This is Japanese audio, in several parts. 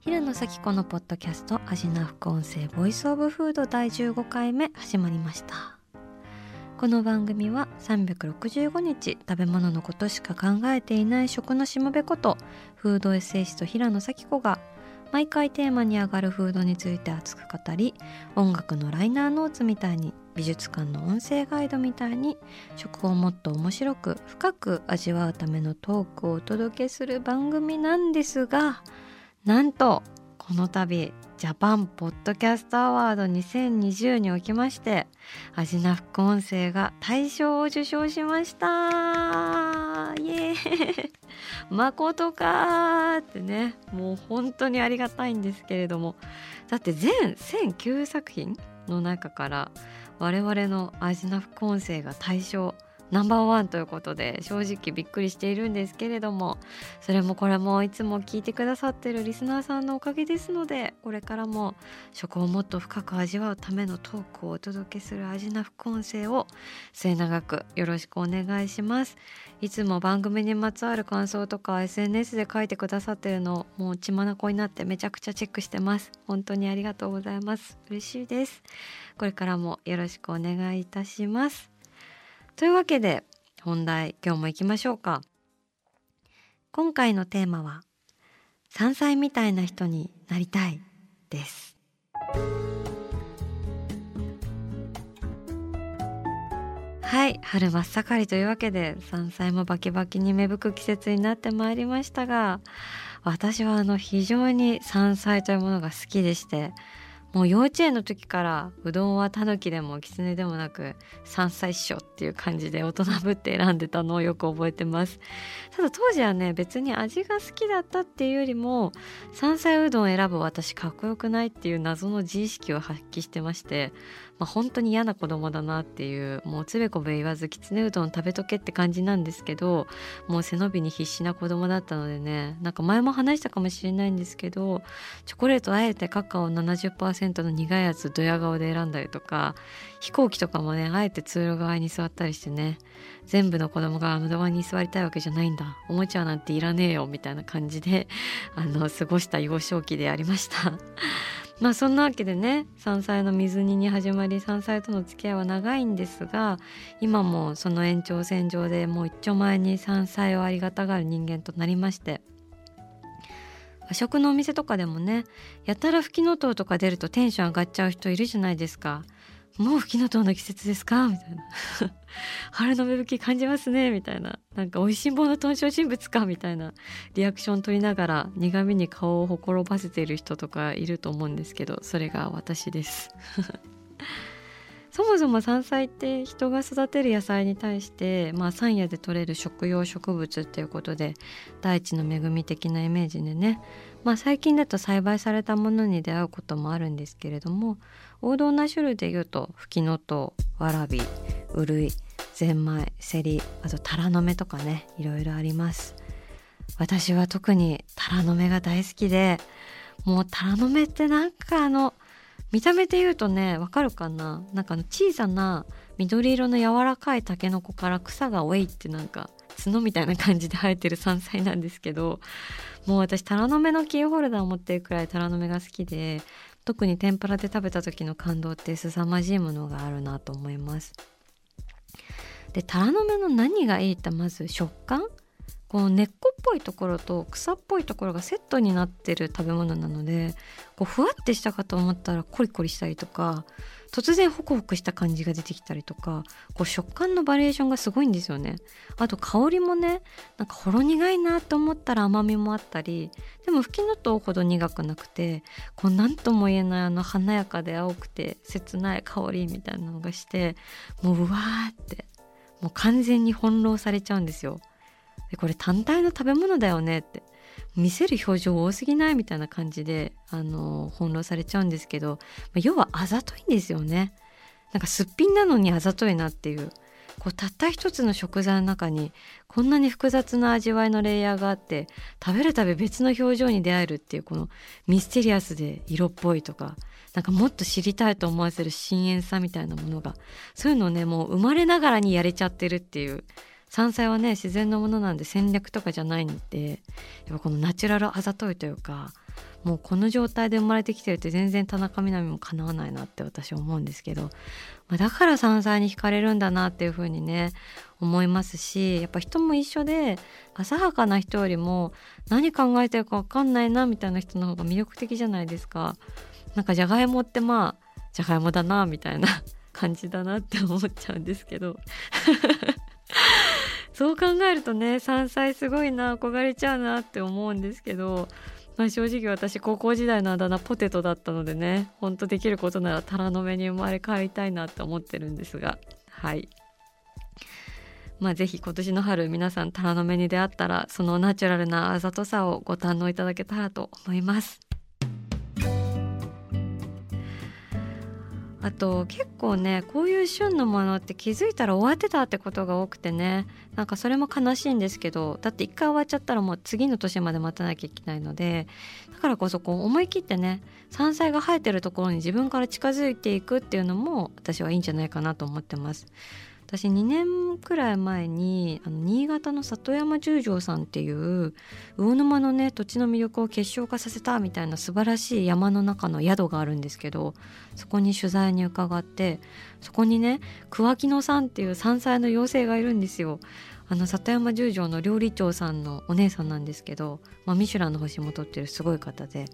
平野咲子のポッドキャストアジナ副音声ボイスオブフード第15回目始まりました。この番組は365日食べ物のことしか考えていない食のしもべことフードエッセイスト平野咲子が毎回テーマに上がるフードについて熱く語り、音楽のライナーノーツみたいに、美術館の音声ガイドみたいに、食をもっと面白く深く味わうためのトークをお届けする番組なんですが、なんとこの度ジャパンポッドキャストアワード2020におきましてアジナ副音声が大賞を受賞しました。イエーイまことかーってね、もう本当にありがたいんですけれども、だって全1009作品の中から我々のアジナ副音声が大賞ナンバー1ということで、正直びっくりしているんですけれども、それもこれもいつも聞いてくださってるリスナーさんのおかげですので、これからも食をもっと深く味わうためのトークをお届けするアジナ副音声を末永くよろしくお願いします。いつも番組にまつわる感想とか SNS で書いてくださってるの、もう血まなこになってめちゃくちゃチェックしてます。本当にありがとうございます。嬉しいです。これからもよろしくお願いいたします。というわけで本題、今日も行きましょうか。今回のテーマは山菜みたいな人になりたいです。はい、春真っ盛りというわけで山菜もバキバキに芽吹く季節になってまいりましたが、私は非常に山菜というものが好きでして、もう幼稚園の時からうどんはたぬきでもきつねでもなく山菜っしょっていう感じで大人ぶって選んでたのをよく覚えてます。ただ当時はね、別に味が好きだったっていうよりも山菜うどんを選ぶ私かっこよくないっていう謎の自意識を発揮してまして、本当に嫌な子供だなっていう、もうつべこべ言わずきつねうどん食べとけって感じなんですけど、もう背伸びに必死な子供だったのでね、なんか前も話したかもしれないんですけど、チョコレートあえてカカオ 70%の苦いやつドヤ顔で選んだりとか、飛行機とかもねあえて通路側に座ったりしてね、全部の子供が無駄に座りたいわけじゃないんだ、おもちゃなんていらねえよみたいな感じで過ごした幼少期でありましたそんなわけでね、山菜の水煮に始まり山菜との付き合いは長いんですが、今もその延長線上でもう一丁前に山菜をありがたがる人間となりまして、和食のお店とかでもね、やたらフキノトウとか出るとテンション上がっちゃう人いるじゃないですか。もうフキノトウの季節ですかみたいな春の芽吹き感じますねみたいな、なんか美味しん坊の登場人物かみたいなリアクション取りながら苦味に顔をほころばせている人とかいると思うんですけど、それが私ですそもそも山菜って人が育てる野菜に対して、山野で採れる食用植物っていうことで、大地の恵み的なイメージでね、最近だと栽培されたものに出会うこともあるんですけれども、王道な種類でいうとフキノトウ、ワラビ、ウルイ、ゼンマイ、セリ、あとタラの芽とかね、いろいろあります。私は特にタラの芽が大好きで、もうタラの芽ってなんか見た目で言うとね、わかるかな、なんか小さな緑色の柔らかいタケノコから草がウェイってなんか角みたいな感じで生えてる山菜なんですけど、もう私タラの芽のキーホルダーを持ってるくらいタラの芽が好きで、特に天ぷらで食べた時の感動って凄まじいものがあるなと思います。で、タラの芽の何がいいって、まず食感、こう根っこっぽいところと草っぽいところがセットになってる食べ物なので、こうふわってしたかと思ったらコリコリしたりとか、突然ホクホクした感じが出てきたりとか、こう食感のバリエーションがすごいんですよね。あと香りもね、なんかほろ苦いなと思ったら甘みもあったり、でもフキノトウほど苦くなくて、こうなんとも言えない華やかで青くて切ない香りみたいなのがして、もううわーってもう完全に翻弄されちゃうんですよ。でこれ単体の食べ物だよねって見せる表情多すぎないみたいな感じで翻弄されちゃうんですけど、要はあざといんですよね。なんかすっぴんなのにあざといなっていう、こうたった一つの食材の中にこんなに複雑な味わいのレイヤーがあって、食べるたび別の表情に出会えるっていう、このミステリアスで色っぽいとか、なんかもっと知りたいと思わせる深淵さみたいなものが、そういうのをね、もう生まれながらにやれちゃってるっていう。山菜はね、自然のものなんで戦略とかじゃないんで、やっぱこのナチュラルあざといというか、もうこの状態で生まれてきてるって全然田中みな実もかなわないなって私は思うんですけど、だから山菜に惹かれるんだなっていう風にね思いますし、やっぱ人も一緒で、浅はかな人よりも何考えてるか分かんないなみたいな人の方が魅力的じゃないですか。なんかじゃがいもって、まあじゃがいもだなみたいな感じだなって思っちゃうんですけどそう考えるとね、山菜すごいな、憧れちゃうなって思うんですけど、正直私高校時代のあだ名ポテトだったのでね、ほんとできることならタラの目に生まれ変わりたいなって思ってるんですが、はい。ぜひ今年の春皆さんタラの目に出会ったら、そのナチュラルなあざとさをご堪能いただけたらと思います。あと結構ね、こういう旬のものって気づいたら終わってたってことが多くてね、なんかそれも悲しいんですけど、だって一回終わっちゃったらもう次の年まで待たなきゃいけないので、だからこそこう思い切ってね、山菜が生えてるところに自分から近づいていくっていうのも私はいいんじゃないかなと思ってます。私2年くらい前に新潟の里山十条さんっていう魚沼のね土地の魅力を結晶化させたみたいな素晴らしい山の中の宿があるんですけど、そこに取材に伺って、そこにね桑木野さんっていう山菜の妖精がいるんですよ。里山十条の料理長さんのお姉さんなんですけど、ミシュランの星も取ってるすごい方で、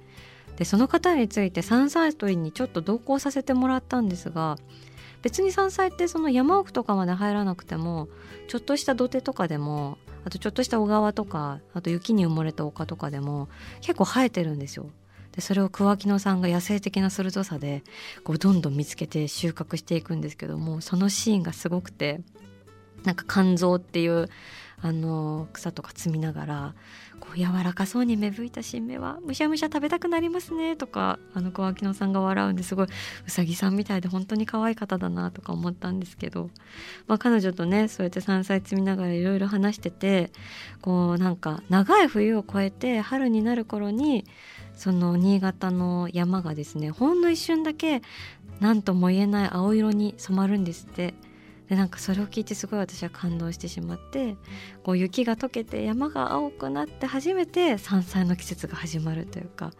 その方について山菜採りにちょっと同行させてもらったんですが、別に山菜ってその山奥とかまで入らなくても、ちょっとした土手とかでも、あとちょっとした小川とか、あと雪に埋もれた丘とかでも結構生えてるんですよ。でそれを桑木野さんが野生的な鋭さでこうどんどん見つけて収穫していくんですけども、そのシーンがすごくて、なんか肝臓っていう草とか摘みながら、こう柔らかそうに芽吹いた新芽はむしゃむしゃ食べたくなりますねとか、桑木野さんが笑うんで、すごいうさぎさんみたいで本当に可愛い方だなとか思ったんですけど、彼女とねそうやって山菜摘みながらいろいろ話してて、こうなんか長い冬を越えて春になる頃に、その新潟の山がですね、ほんの一瞬だけ何とも言えない青色に染まるんですって。でなんかそれを聞いてすごい私は感動してしまって、こう雪が溶けて山が青くなって初めて山菜の季節が始まるというか、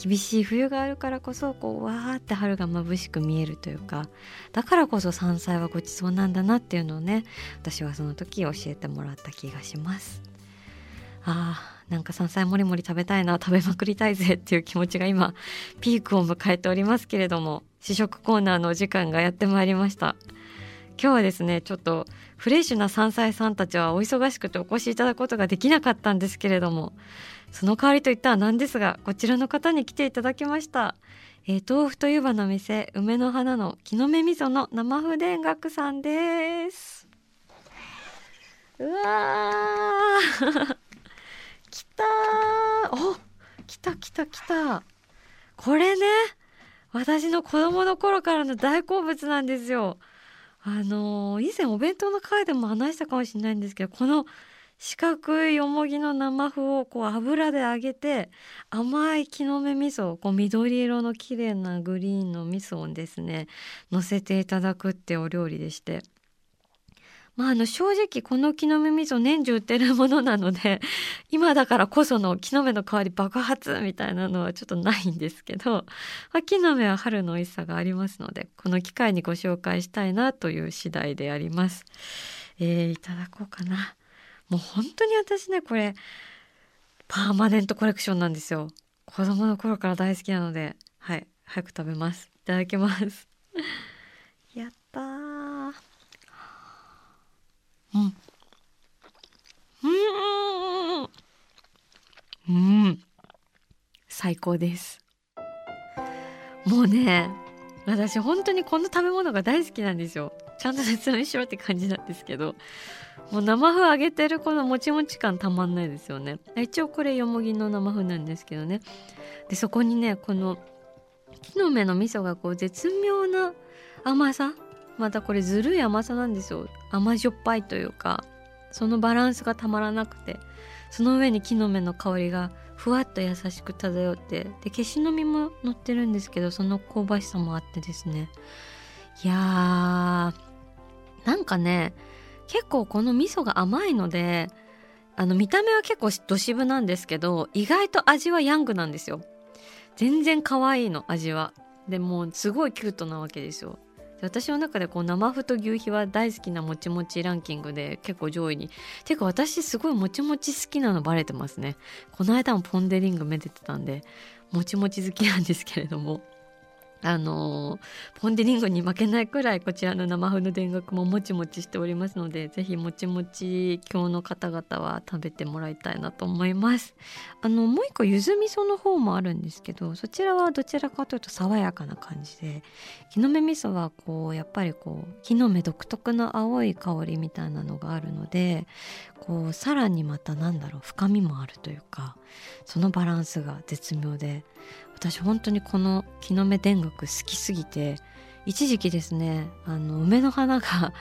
厳しい冬があるからこそこうわーって春が眩しく見えるというか、だからこそ山菜はごちそうなんだなっていうのをね、私はその時教えてもらった気がします。なんか山菜もりもり食べたいな、食べまくりたいぜっていう気持ちが今ピークを迎えておりますけれども、試食コーナーのお時間がやってまいりました。今日はですね、ちょっとフレッシュな山菜さんたちはお忙しくてお越しいただくことができなかったんですけれども、その代わりといったらなんですが、こちらの方に来ていただきました、豆腐と湯葉の店梅の花の木の芽味噌の生不田楽さんです。うわー来たー、お来た来た来た、これね私の子供の頃からの大好物なんですよ。以前お弁当の回でも話したかもしれないんですけど、この四角いよもぎの生麩をこう油で揚げて、甘い木の芽味噌、こう緑色の綺麗なグリーンの味噌をですね乗せていただくってお料理でして、正直この木の芽味噌年中売ってるものなので、今だからこその木の芽の香り爆発みたいなのはちょっとないんですけど、木の芽は春の美味しさがありますので、この機会にご紹介したいなという次第であります。いただこうかな。もう本当に私ね、これパーマネントコレクションなんですよ。子供の頃から大好きなので、はい、早く食べます。いただきますやったー。うん。最高です。もうね、私本当にこの食べ物が大好きなんですよ。ちゃんと説明しろって感じなんですけど、もう生麩揚げてるこのもちもち感たまんないですよね。一応これよもぎの生麩なんですけどね。でそこにね、この木の芽の味噌がこう絶妙な甘さ、またこれずるい甘さなんですよ。甘じょっぱいというか、そのバランスがたまらなくて、その上に木の芽の香りがふわっと優しく漂って、で消しの実も乗ってるんですけど、その香ばしさもあってですね、いやー、なんかね、結構この味噌が甘いので、見た目は結構ド渋なんですけど、意外と味はヤングなんですよ。全然可愛いの、味は。でもうすごいキュートなわけですよ。私の中でこう生麩と求肥は大好きなもちもちランキングで結構上位に。てか私すごいもちもち好きなのバレてますね。この間もポンデリングめでてたんで、もちもち好きなんですけれども、ポンデリングに負けないくらいこちらの生麩の田楽ももちもちしておりますので、ぜひもちもち郷の方々は食べてもらいたいなと思います。もう一個ゆず味噌の方もあるんですけど、そちらはどちらかというと爽やかな感じで、木の芽味噌はこうやっぱりこう木の芽独特の青い香りみたいなのがあるので、こうさらにまた深みもあるというか、そのバランスが絶妙で、私本当にこの木の芽田楽好きすぎて、一時期ですね、梅の花が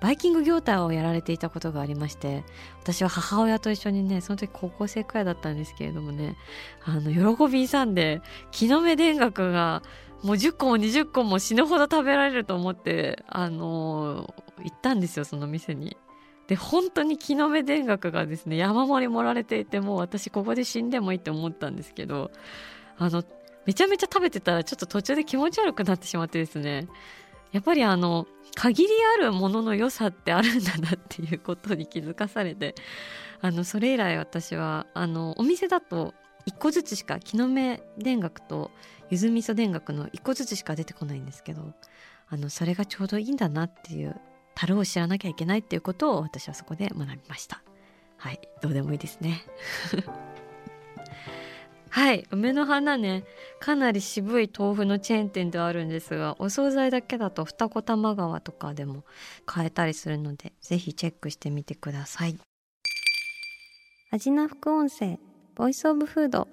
バイキング業態をやられていたことがありまして、私は母親と一緒にね、その時高校生くらいだったんですけれどもね、喜び勇んで木の芽田楽がもう10個も20個も死ぬほど食べられると思って行ったんですよ、その店に。で本当に木の芽田楽がですね、山盛り盛られていて、もう私ここで死んでもいいって思ったんですけど、めちゃめちゃ食べてたらちょっと途中で気持ち悪くなってしまってですね、やっぱり限りあるものの良さってあるんだなっていうことに気づかされて、それ以来私はお店だと1個ずつしか、木の芽田楽とゆず味噌田楽の1個ずつしか出てこないんですけど、それがちょうどいいんだなっていう、樽を知らなきゃいけないっていうことを私はそこで学びました。はい、どうでもいいですね。はい、梅の花ね、かなり渋い豆腐のチェーン店ではあるんですが、お惣菜だけだと二子玉川とかでも買えたりするので、ぜひチェックしてみてください。味な副音声ボイスオブフード。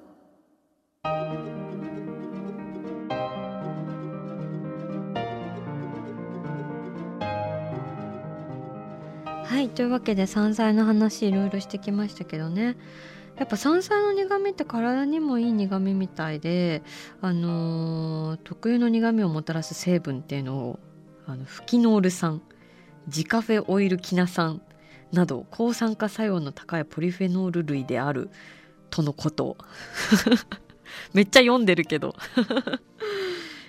はい、というわけで山菜の話いろいろしてきましたけどね、やっぱ山菜の苦味って体にもいい苦味みたいで、特有の苦味をもたらす成分っていうのをフキノール酸、ジカフェオイルキナ酸など抗酸化作用の高いポリフェノール類であるとのこと。めっちゃ読んでるけど。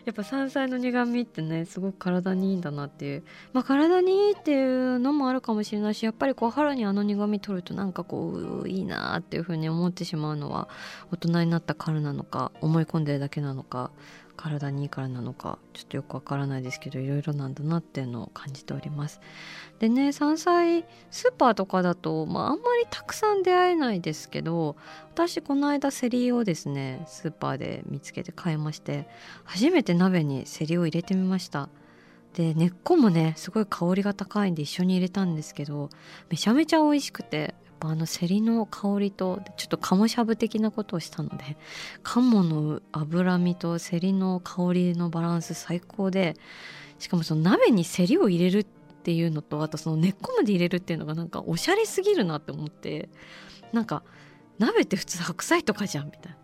やっぱ山菜の苦味ってね、すごく体にいいんだなっていう、体にいいっていうのもあるかもしれないし、やっぱりこう春に苦味取るとなんかこういいなっていう風に思ってしまうのは、大人になったからなのか、思い込んでるだけなのか、体にいいからなのか、ちょっとよくわからないですけど、いろいろなんだなっていうのを感じております。でね、山菜スーパーとかだと、あんまりたくさん出会えないですけど、私この間セリをですね、スーパーで見つけて買いまして、初めて鍋にセリを入れてみました。で根っこもね、すごい香りが高いんで一緒に入れたんですけど、めちゃめちゃ美味しくて、セリの香りと、ちょっと鴨しゃぶ的なことをしたので、鴨の脂身とセリの香りのバランス最高で、しかもその鍋にセリを入れるっていうのと、あとその根っこまで入れるっていうのがなんかおしゃれすぎるなって思って、なんか鍋って普通白菜とかじゃんみたいな、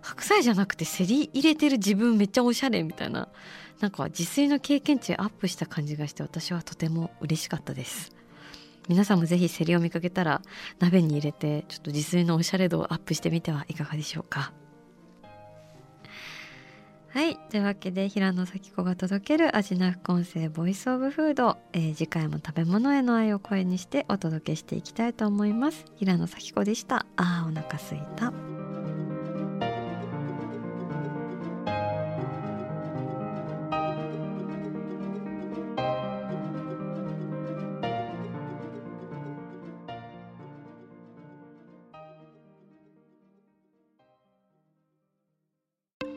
白菜じゃなくてセリ入れてる自分めっちゃおしゃれみたいな、なんか自炊の経験値アップした感じがして、私はとても嬉しかったです。皆さんもぜひセリを見かけたら鍋に入れて、ちょっと自炊のおしゃれ度をアップしてみてはいかがでしょうか。はい、というわけで平野咲子が届ける味な副音声ボイスオブフード、次回も食べ物への愛を声にしてお届けしていきたいと思います。平野咲子でした。あー、お腹すいた。